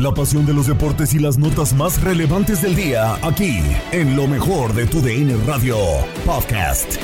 La pasión de los deportes y las notas más relevantes del día, aquí, en lo mejor de TUDN Radio Podcast.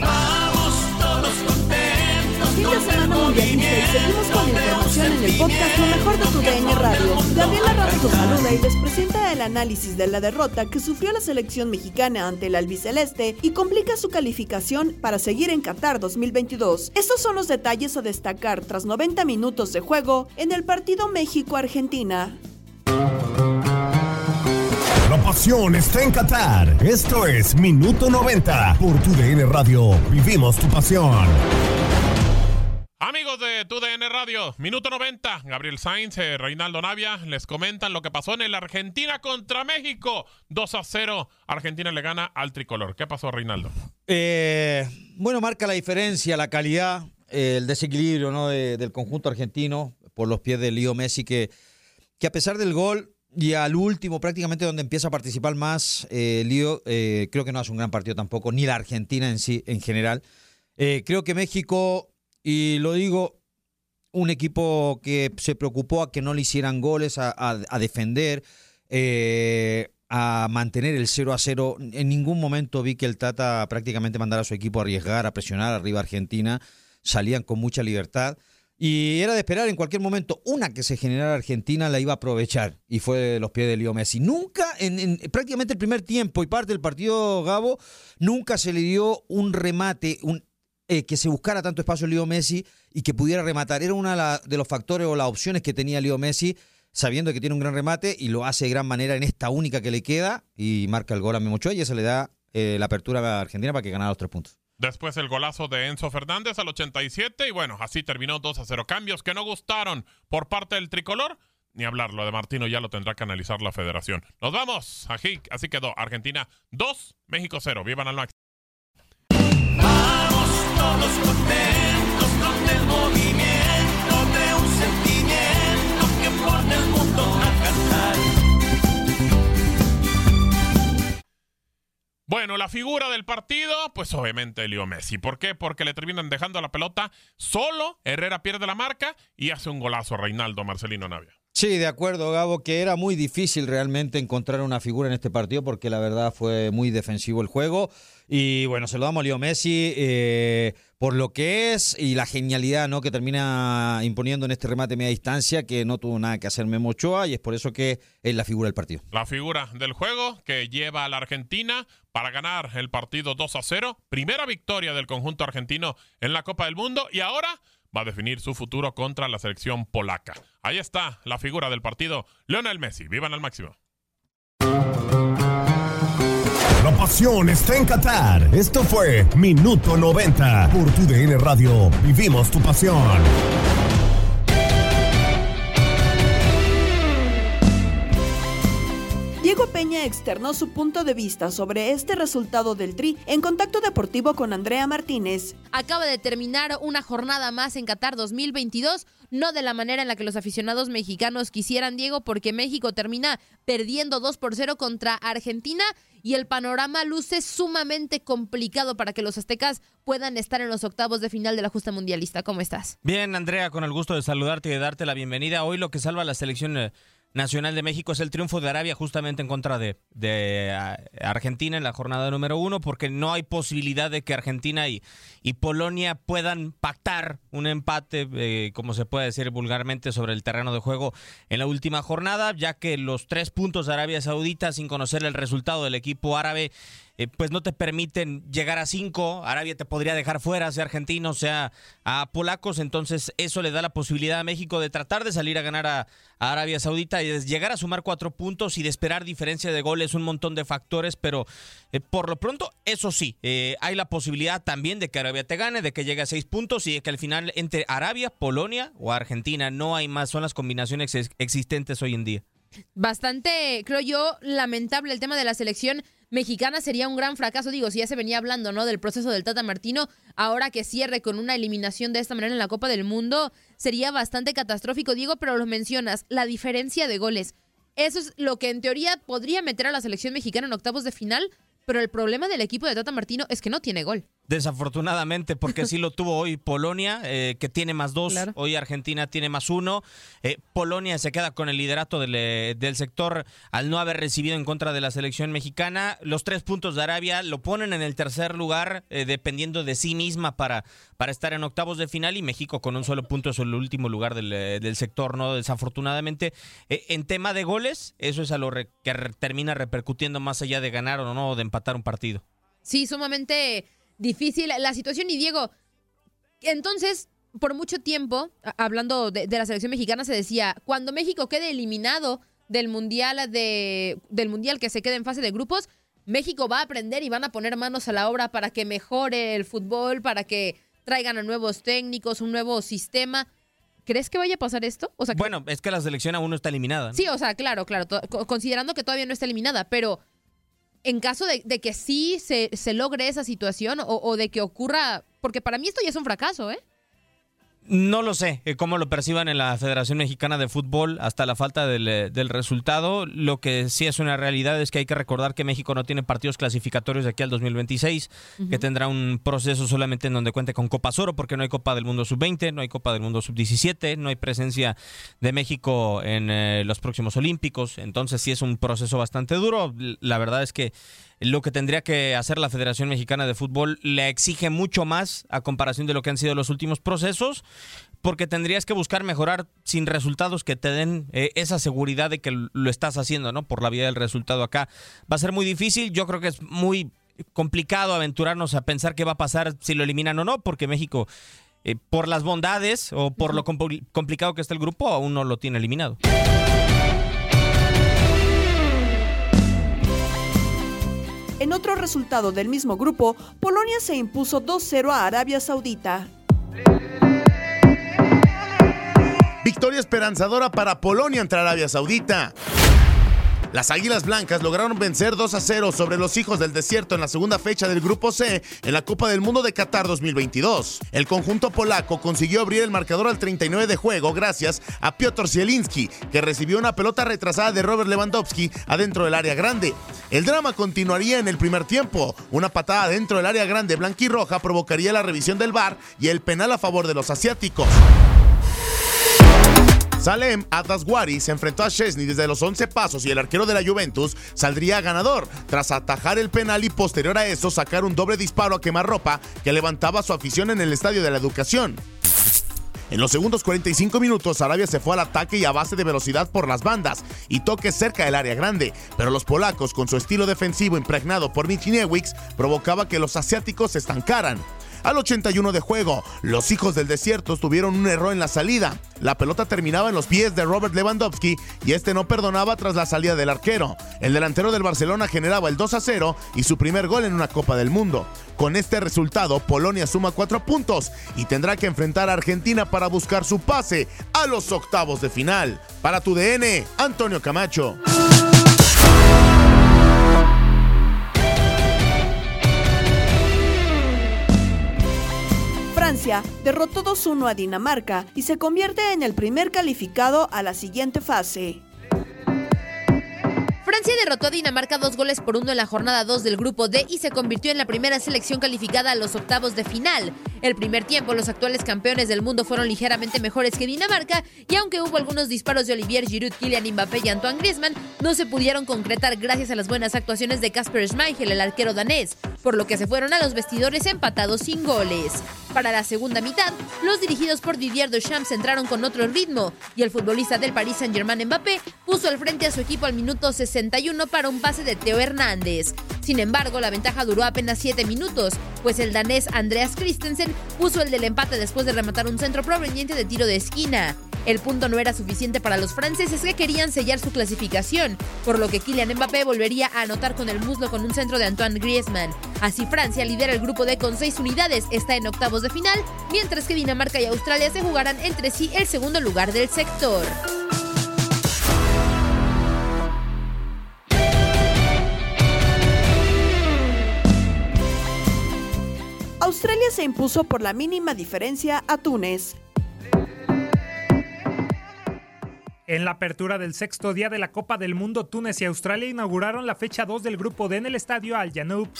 Vamos todos contentos. Fin de semana mundial y seguimos con la información en el podcast Lo Mejor de TUDN Radio. Gabriel Arato saluda y les presenta el análisis de la derrota que sufrió la selección mexicana ante el albiceleste y complica su calificación para seguir en Qatar 2022. Estos son los detalles a destacar tras 90 minutos de juego en el partido México-Argentina. La pasión está en Qatar. Esto es Minuto 90 por TUDN Radio. Vivimos tu pasión. Amigos de TUDN Radio, Minuto 90, Gabriel Sainz, Reinaldo Navia, les comentan lo que pasó en el Argentina contra México, 2-0, Argentina le gana al tricolor. ¿Qué pasó, Reinaldo? Bueno, marca la diferencia, la calidad, el desequilibrio, ¿no?, del conjunto argentino por los pies de Leo Messi, que a pesar del gol y al último prácticamente donde empieza a participar más Leo, creo que no hace un gran partido tampoco, ni la Argentina en sí, en general. Creo que México... Y lo digo, un equipo que se preocupó a que no le hicieran goles, a defender, a mantener el 0-0. En ningún momento vi que el Tata prácticamente mandara a su equipo a arriesgar, a presionar arriba a Argentina. Salían con mucha libertad. Y era de esperar en cualquier momento una que se generara Argentina, la iba a aprovechar. Y fue de los pies de Leo Messi. Nunca, en prácticamente el primer tiempo y parte del partido, Gabo, nunca se le dio un remate, que se buscara tanto espacio Leo Messi y que pudiera rematar. Era uno de los factores o las opciones que tenía Leo Messi, sabiendo que tiene un gran remate, y lo hace de gran manera en esta única que le queda, y marca el gol a Memo Ochoa, y eso le da la apertura a Argentina para que ganara los 3 puntos. Después el golazo de Enzo Fernández al 87, y bueno, así terminó 2-0. Cambios que no gustaron por parte del tricolor, ni hablarlo de Martino, ya lo tendrá que analizar la federación. ¡Nos vamos! Así quedó, Argentina 2, México 0. ¡Vivan al máximo! Todos contentos con el movimiento de un sentimiento que pone el mundo a cantar. Bueno, la figura del partido, pues obviamente Leo Messi. ¿Por qué? Porque le terminan dejando la pelota solo, Herrera pierde la marca y hace un golazo, Reinaldo, Marcelino Navia. Sí, de acuerdo, Gabo, que era muy difícil realmente encontrar una figura en este partido porque la verdad fue muy defensivo el juego. Y bueno, se lo damos a Leo Messi por lo que es y la genialidad, ¿no?, que termina imponiendo en este remate media distancia, que no tuvo nada que hacer Memo Ochoa, y es por eso que es la figura del partido. La figura del juego que lleva a la Argentina para ganar el partido 2-0. Primera victoria del conjunto argentino en la Copa del Mundo, y ahora va a definir su futuro contra la selección polaca. Ahí está la figura del partido, Lionel Messi. ¡Vivan al máximo! La pasión está en Qatar. Esto fue Minuto 90 por TUDN Radio. Vivimos tu pasión. Diego Peña externó su punto de vista sobre este resultado del Tri en Contacto Deportivo con Andrea Martínez. Acaba de terminar una jornada más en Qatar 2022, no de la manera en la que los aficionados mexicanos quisieran, Diego, porque México termina perdiendo 2-0 contra Argentina y el panorama luce sumamente complicado para que los aztecas puedan estar en los octavos de final de la justa mundialista. ¿Cómo estás? Bien, Andrea, con el gusto de saludarte y de darte la bienvenida. Hoy lo que salva la selección nacional de México es el triunfo de Arabia justamente en contra de Argentina en la jornada número 1, porque no hay posibilidad de que Argentina y Polonia puedan pactar un empate, como se puede decir vulgarmente, sobre el terreno de juego en la última jornada, ya que los 3 puntos de Arabia Saudita, sin conocer el resultado del equipo árabe, pues no te permiten llegar a 5. Arabia te podría dejar fuera, sea argentino, sea a polacos. Entonces eso le da la posibilidad a México de tratar de salir a ganar a Arabia Saudita y de llegar a sumar 4 puntos y de esperar diferencia de goles, un montón de factores, pero por lo pronto, eso sí, hay la posibilidad también de que Arabia te gane, de que llegue a 6 puntos y de que al final entre Arabia, Polonia o Argentina no hay más. Son las combinaciones existentes hoy en día. Bastante, creo yo, lamentable el tema de la selección mexicana. Sería un gran fracaso, digo, si ya se venía hablando, ¿no?, del proceso del Tata Martino, ahora que cierre con una eliminación de esta manera en la Copa del Mundo, sería bastante catastrófico, Diego, pero lo mencionas, la diferencia de goles. Eso es lo que en teoría podría meter a la selección mexicana en octavos de final, pero el problema del equipo de Tata Martino es que no tiene gol. Desafortunadamente, porque sí lo tuvo hoy Polonia, que tiene +2, claro. Hoy Argentina tiene +1, Polonia se queda con el liderato del sector al no haber recibido en contra de la selección mexicana. Los 3 puntos de Arabia lo ponen en el tercer lugar, dependiendo de sí misma para estar en octavos de final, y México con un solo punto es el último lugar del sector, ¿no? Desafortunadamente, en tema de goles, eso es a lo que termina repercutiendo más allá de ganar o no, de empatar un partido. Sí, sumamente difícil la situación. Y Diego, entonces, por mucho tiempo, hablando de la selección mexicana, se decía, cuando México quede eliminado del mundial que se quede en fase de grupos, México va a aprender y van a poner manos a la obra para que mejore el fútbol, para que traigan a nuevos técnicos, un nuevo sistema. ¿Crees que vaya a pasar esto? O sea, bueno, es que la selección aún no está eliminada, ¿no? Sí, o sea, claro, considerando que todavía no está eliminada, pero en caso de que sí se logre esa situación o de que ocurra, porque para mí esto ya es un fracaso, ¿eh? No lo sé cómo lo perciban en la Federación Mexicana de Fútbol hasta la falta del resultado. Lo que sí es una realidad es que hay que recordar que México no tiene partidos clasificatorios de aquí al 2026, uh-huh, que tendrá un proceso solamente en donde cuente con Copas Oro, porque no hay Copa del Mundo Sub-20, no hay Copa del Mundo Sub-17, no hay presencia de México en los próximos Olímpicos. Entonces sí es un proceso bastante duro. La verdad es que lo que tendría que hacer la Federación Mexicana de Fútbol le exige mucho más a comparación de lo que han sido los últimos procesos, porque tendrías que buscar mejorar sin resultados que te den esa seguridad de que lo estás haciendo, ¿no? Por la vía del resultado acá va a ser muy difícil. Yo creo que es muy complicado aventurarnos a pensar qué va a pasar si lo eliminan o no, porque México, por las bondades o por lo complicado que está el grupo, aún no lo tiene eliminado. En otro resultado del mismo grupo, Polonia se impuso 2-0 a Arabia Saudita. Victoria esperanzadora para Polonia ante Arabia Saudita. Las Águilas Blancas lograron vencer 2-0 sobre los Hijos del Desierto en la segunda fecha del Grupo C en la Copa del Mundo de Qatar 2022. El conjunto polaco consiguió abrir el marcador al 39 de juego gracias a Piotr Zielinski, que recibió una pelota retrasada de Robert Lewandowski adentro del área grande. El drama continuaría en el primer tiempo. Una patada dentro del área grande blanquirroja provocaría la revisión del VAR y el penal a favor de los asiáticos. Salem Adaswari se enfrentó a Szczęsny desde los 11 pasos y el arquero de la Juventus saldría ganador tras atajar el penal y posterior a eso sacar un doble disparo a quemarropa que levantaba a su afición en el Estadio de la Educación. En los segundos 45 minutos, Arabia se fue al ataque y a base de velocidad por las bandas y toques cerca del área grande, pero los polacos, con su estilo defensivo impregnado por Michniewicz, provocaba que los asiáticos se estancaran. Al 81 de juego, los hijos del desierto tuvieron un error en la salida. La pelota terminaba en los pies de Robert Lewandowski y este no perdonaba tras la salida del arquero. El delantero del Barcelona generaba el 2-0 y su primer gol en una Copa del Mundo. Con este resultado, Polonia suma 4 puntos y tendrá que enfrentar a Argentina para buscar su pase a los octavos de final. Para TUDN, Antonio Camacho. Francia derrotó 2-1 a Dinamarca y se convierte en el primer calificado a la siguiente fase. Francia derrotó a Dinamarca 2-1 en la jornada 2 del grupo D y se convirtió en la primera selección calificada a los octavos de final. El primer tiempo, los actuales campeones del mundo fueron ligeramente mejores que Dinamarca y aunque hubo algunos disparos de Olivier Giroud, Kylian Mbappé y Antoine Griezmann, no se pudieron concretar gracias a las buenas actuaciones de Kasper Schmeichel, el arquero danés, por lo que se fueron a los vestidores empatados sin goles. Para la segunda mitad, los dirigidos por Didier Deschamps entraron con otro ritmo y el futbolista del Paris Saint-Germain, Mbappé, puso al frente a su equipo al minuto 61 para un pase de Theo Hernández. Sin embargo, la ventaja duró apenas 7 minutos, pues el danés Andreas Christensen puso el del empate después de rematar un centro proveniente de tiro de esquina. El punto no era suficiente para los franceses que querían sellar su clasificación, por lo que Kylian Mbappé volvería a anotar con el muslo con un centro de Antoine Griezmann. Así Francia lidera el grupo D con 6 unidades, está en octavos de final, mientras que Dinamarca y Australia se jugarán entre sí el segundo lugar del sector. Australia se impuso por la mínima diferencia a Túnez. En la apertura del sexto día de la Copa del Mundo, Túnez y Australia inauguraron la fecha 2 del grupo D en el estadio Al Janoub.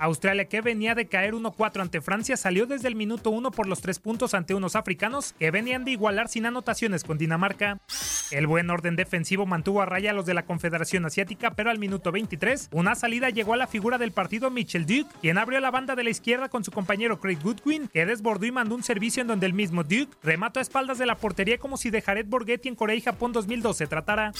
Australia, que venía de caer 1-4 ante Francia, salió desde el minuto 1 por los 3 puntos ante unos africanos que venían de igualar sin anotaciones con Dinamarca. El buen orden defensivo mantuvo a raya a los de la Confederación Asiática, pero al minuto 23, una salida llegó a la figura del partido Mitchell Duke, quien abrió la banda de la izquierda con su compañero Craig Goodwin, que desbordó y mandó un servicio en donde el mismo Duke remató a espaldas de la portería como si de Jared Borghetti en Corea y Japón 2012 se tratara.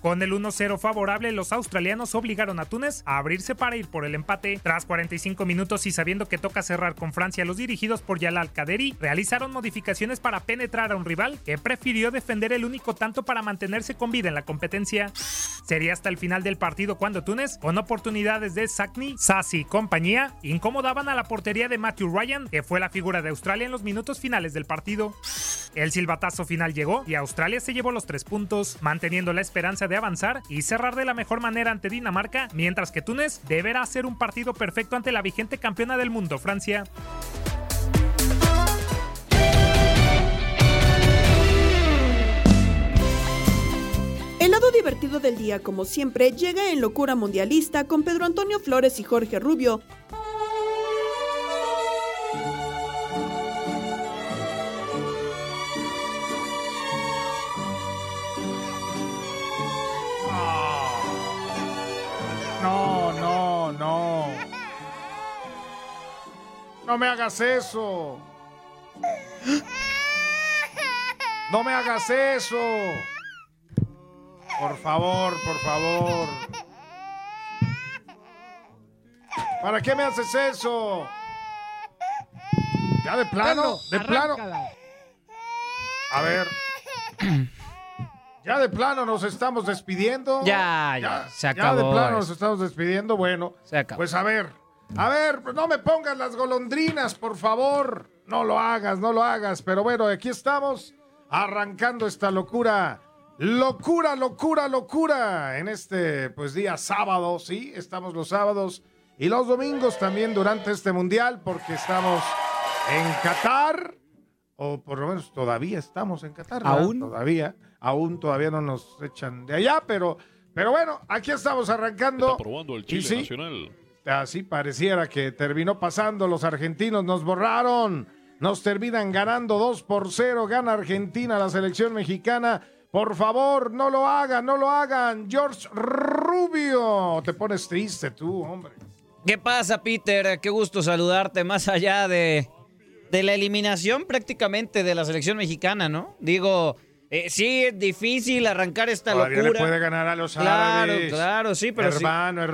Con el 1-0 favorable, los australianos obligaron a Túnez a abrirse para ir por el empate. Tras 45 minutos y sabiendo que toca cerrar con Francia, los dirigidos por Jalal Kaderi realizaron modificaciones para penetrar a un rival que prefirió defender el único tanto para mantenerse con vida en la competencia. Sería hasta el final del partido cuando Túnez, con oportunidades de Szczęsny, Sassi y compañía, incomodaban a la portería de Matthew Ryan, que fue la figura de Australia en los minutos finales del partido. El silbatazo final llegó y Australia se llevó los 3 puntos, manteniendo la esperanza de avanzar y cerrar de la mejor manera ante Dinamarca, mientras que Túnez deberá hacer un partido perfecto ante la vigente campeona del mundo, Francia. El lado divertido del día, como siempre, llega en Locura Mundialista con Pedro Antonio Flores y Jorge Rubio. No me hagas eso. No me hagas eso. Por favor, por favor. ¿Para qué me haces eso? Ya de plano, de plano. A ver. Ya de plano nos estamos despidiendo. Ya, se acabó. Ya de plano nos estamos despidiendo. Bueno, se acabó. Pues a ver. A ver, no me pongas las golondrinas, por favor. No lo hagas. Pero bueno, aquí estamos arrancando esta locura. Locura. En este, pues, día sábado, sí. Estamos los sábados y los domingos también durante este mundial porque estamos en Qatar. O por lo menos todavía estamos en Qatar. ¿Verdad? Aún todavía no nos echan de allá. Pero bueno, aquí estamos arrancando. Está probando el Chile sí, Nacional. Así pareciera que terminó pasando. Los argentinos nos borraron. Nos terminan ganando 2-0. Gana Argentina, la selección mexicana. Por favor, no lo hagan. George Rubio, te pones triste tú, hombre. ¿Qué pasa, Peter? Qué gusto saludarte. Más allá de la eliminación prácticamente de la selección mexicana, ¿no? Digo, Sí, es difícil arrancar esta todavía locura. Todavía le puede ganar a los árabes. Claro, sí, pero Hermano,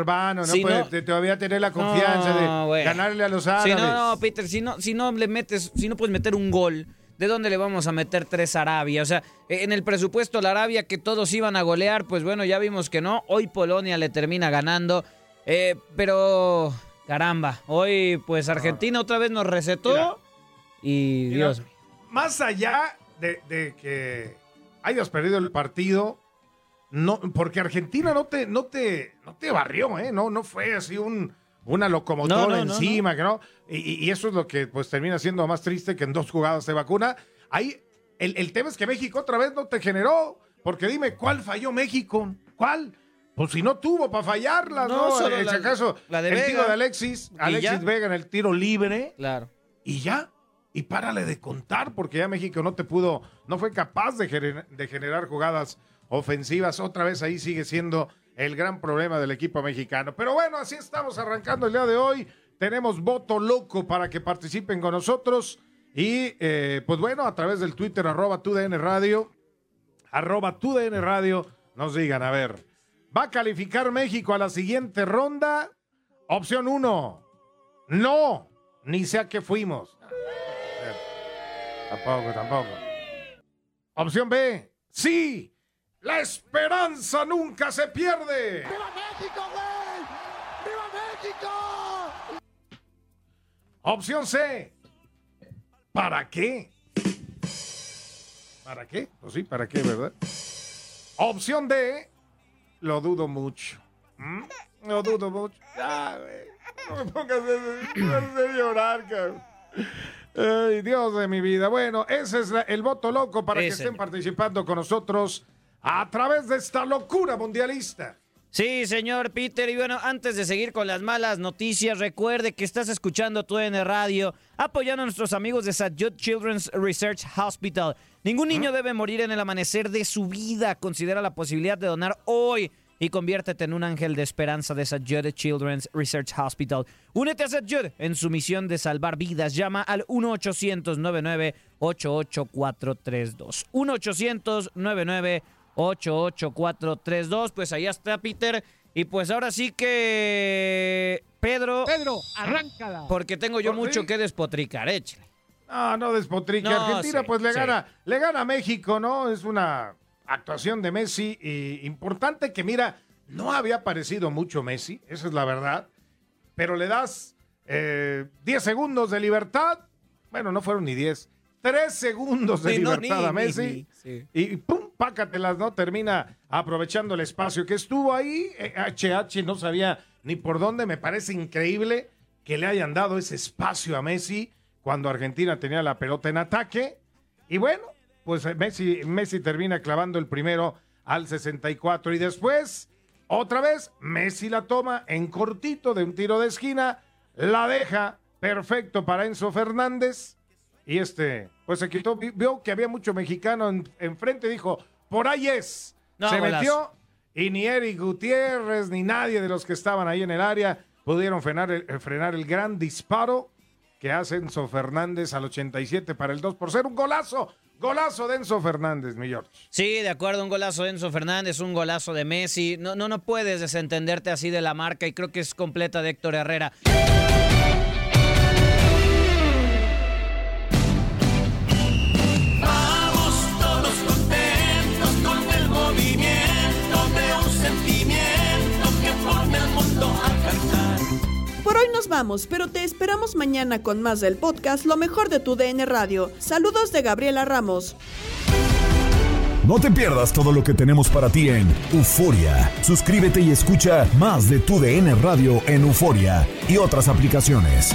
no puede todavía tener la confianza de ganarle a los árabes. Peter, si no puedes meter un gol, ¿de dónde le vamos a meter tres a Arabia? O sea, en el presupuesto la Arabia que todos iban a golear, pues bueno, ya vimos que no. Hoy Polonia le termina ganando, pero caramba, hoy pues Argentina otra vez nos recetó. Mira, Dios mío. Más allá de que hayas perdido el partido, no, porque Argentina no te barrió, no fue así una locomotora encima, que no. Y eso es lo que pues termina siendo más triste, que en dos jugadas de vacuna. Ahí el tema es que México otra vez no te generó, porque dime, ¿cuál falló México? ¿Cuál? Pues si no tuvo para fallarla, ¿no? En ese caso, el tiro de Alexis Vega en el tiro libre. Claro. Y ya, y párale de contar, porque ya México no fue capaz de generar jugadas ofensivas. Otra vez ahí sigue siendo el gran problema del equipo mexicano. Pero bueno, así estamos arrancando el día de hoy. Tenemos voto loco para que participen con nosotros. Y pues bueno, a través del Twitter, @TUDN Radio, nos digan, a ver, ¿va a calificar México a la siguiente ronda? Opción 1, no, ni sea que fuimos. Tampoco. Opción B, sí. ¡La esperanza nunca se pierde! ¡Viva México, güey! ¡Viva México! Opción C. ¿Para qué? ¿Para qué? Pues sí, ¿para qué, verdad? Opción D. Lo dudo mucho. Lo dudo mucho. Ah, güey. No me pongas a llorar, cabrón. Ay, Dios de mi vida. Bueno, ese es el voto loco para que estén participando con nosotros a través de esta locura mundialista. Sí, señor Peter. Y bueno, antes de seguir con las malas noticias, recuerde que estás escuchando TUDN Radio, apoyando a nuestros amigos de Sadyut Children's Research Hospital. Ningún niño debe morir en el amanecer de su vida. Considera la posibilidad de donar hoy y conviértete en un ángel de esperanza de Sadyut Children's Research Hospital. Únete a Sadyut en su misión de salvar vidas. Llama al 1-800-99-88432. 1-800-99-88432, pues allá está, Peter. Y pues ahora sí que Pedro, arráncala. Porque tengo yo mucho que despotricar, échale. No despotrique. Argentina pues le gana a México, ¿no? Es una actuación de Messi y importante que, mira, no había parecido mucho Messi, esa es la verdad. Pero le das 10 segundos de libertad. Bueno, no fueron ni 10. 3 segundos de libertad a Messi. Sí. Y ¡pum! Pácatelas, ¿no? Termina aprovechando el espacio que estuvo ahí. HH no sabía ni por dónde. Me parece increíble que le hayan dado ese espacio a Messi cuando Argentina tenía la pelota en ataque. Y bueno, pues Messi termina clavando el primero al 64. Y después, otra vez, Messi la toma en cortito de un tiro de esquina. La deja perfecto para Enzo Fernández. Y pues se quitó, vio que había mucho mexicano enfrente y dijo, por ahí es. Se metió y ni Eric Gutiérrez ni nadie de los que estaban ahí en el área pudieron frenar el gran disparo que hace Enzo Fernández al 87 para el 2-0. Un golazo de Enzo Fernández, mi George. Sí, de acuerdo, un golazo de Enzo Fernández, un golazo de Messi. No puedes desentenderte así de la marca, y creo que es completa de Héctor Herrera. Por hoy nos vamos, pero te esperamos mañana con más del podcast Lo Mejor de TUDN Radio. Saludos de Gabriela Ramos. No te pierdas todo lo que tenemos para ti en Uforia. Suscríbete y escucha más de TUDN Radio en Uforia y otras aplicaciones.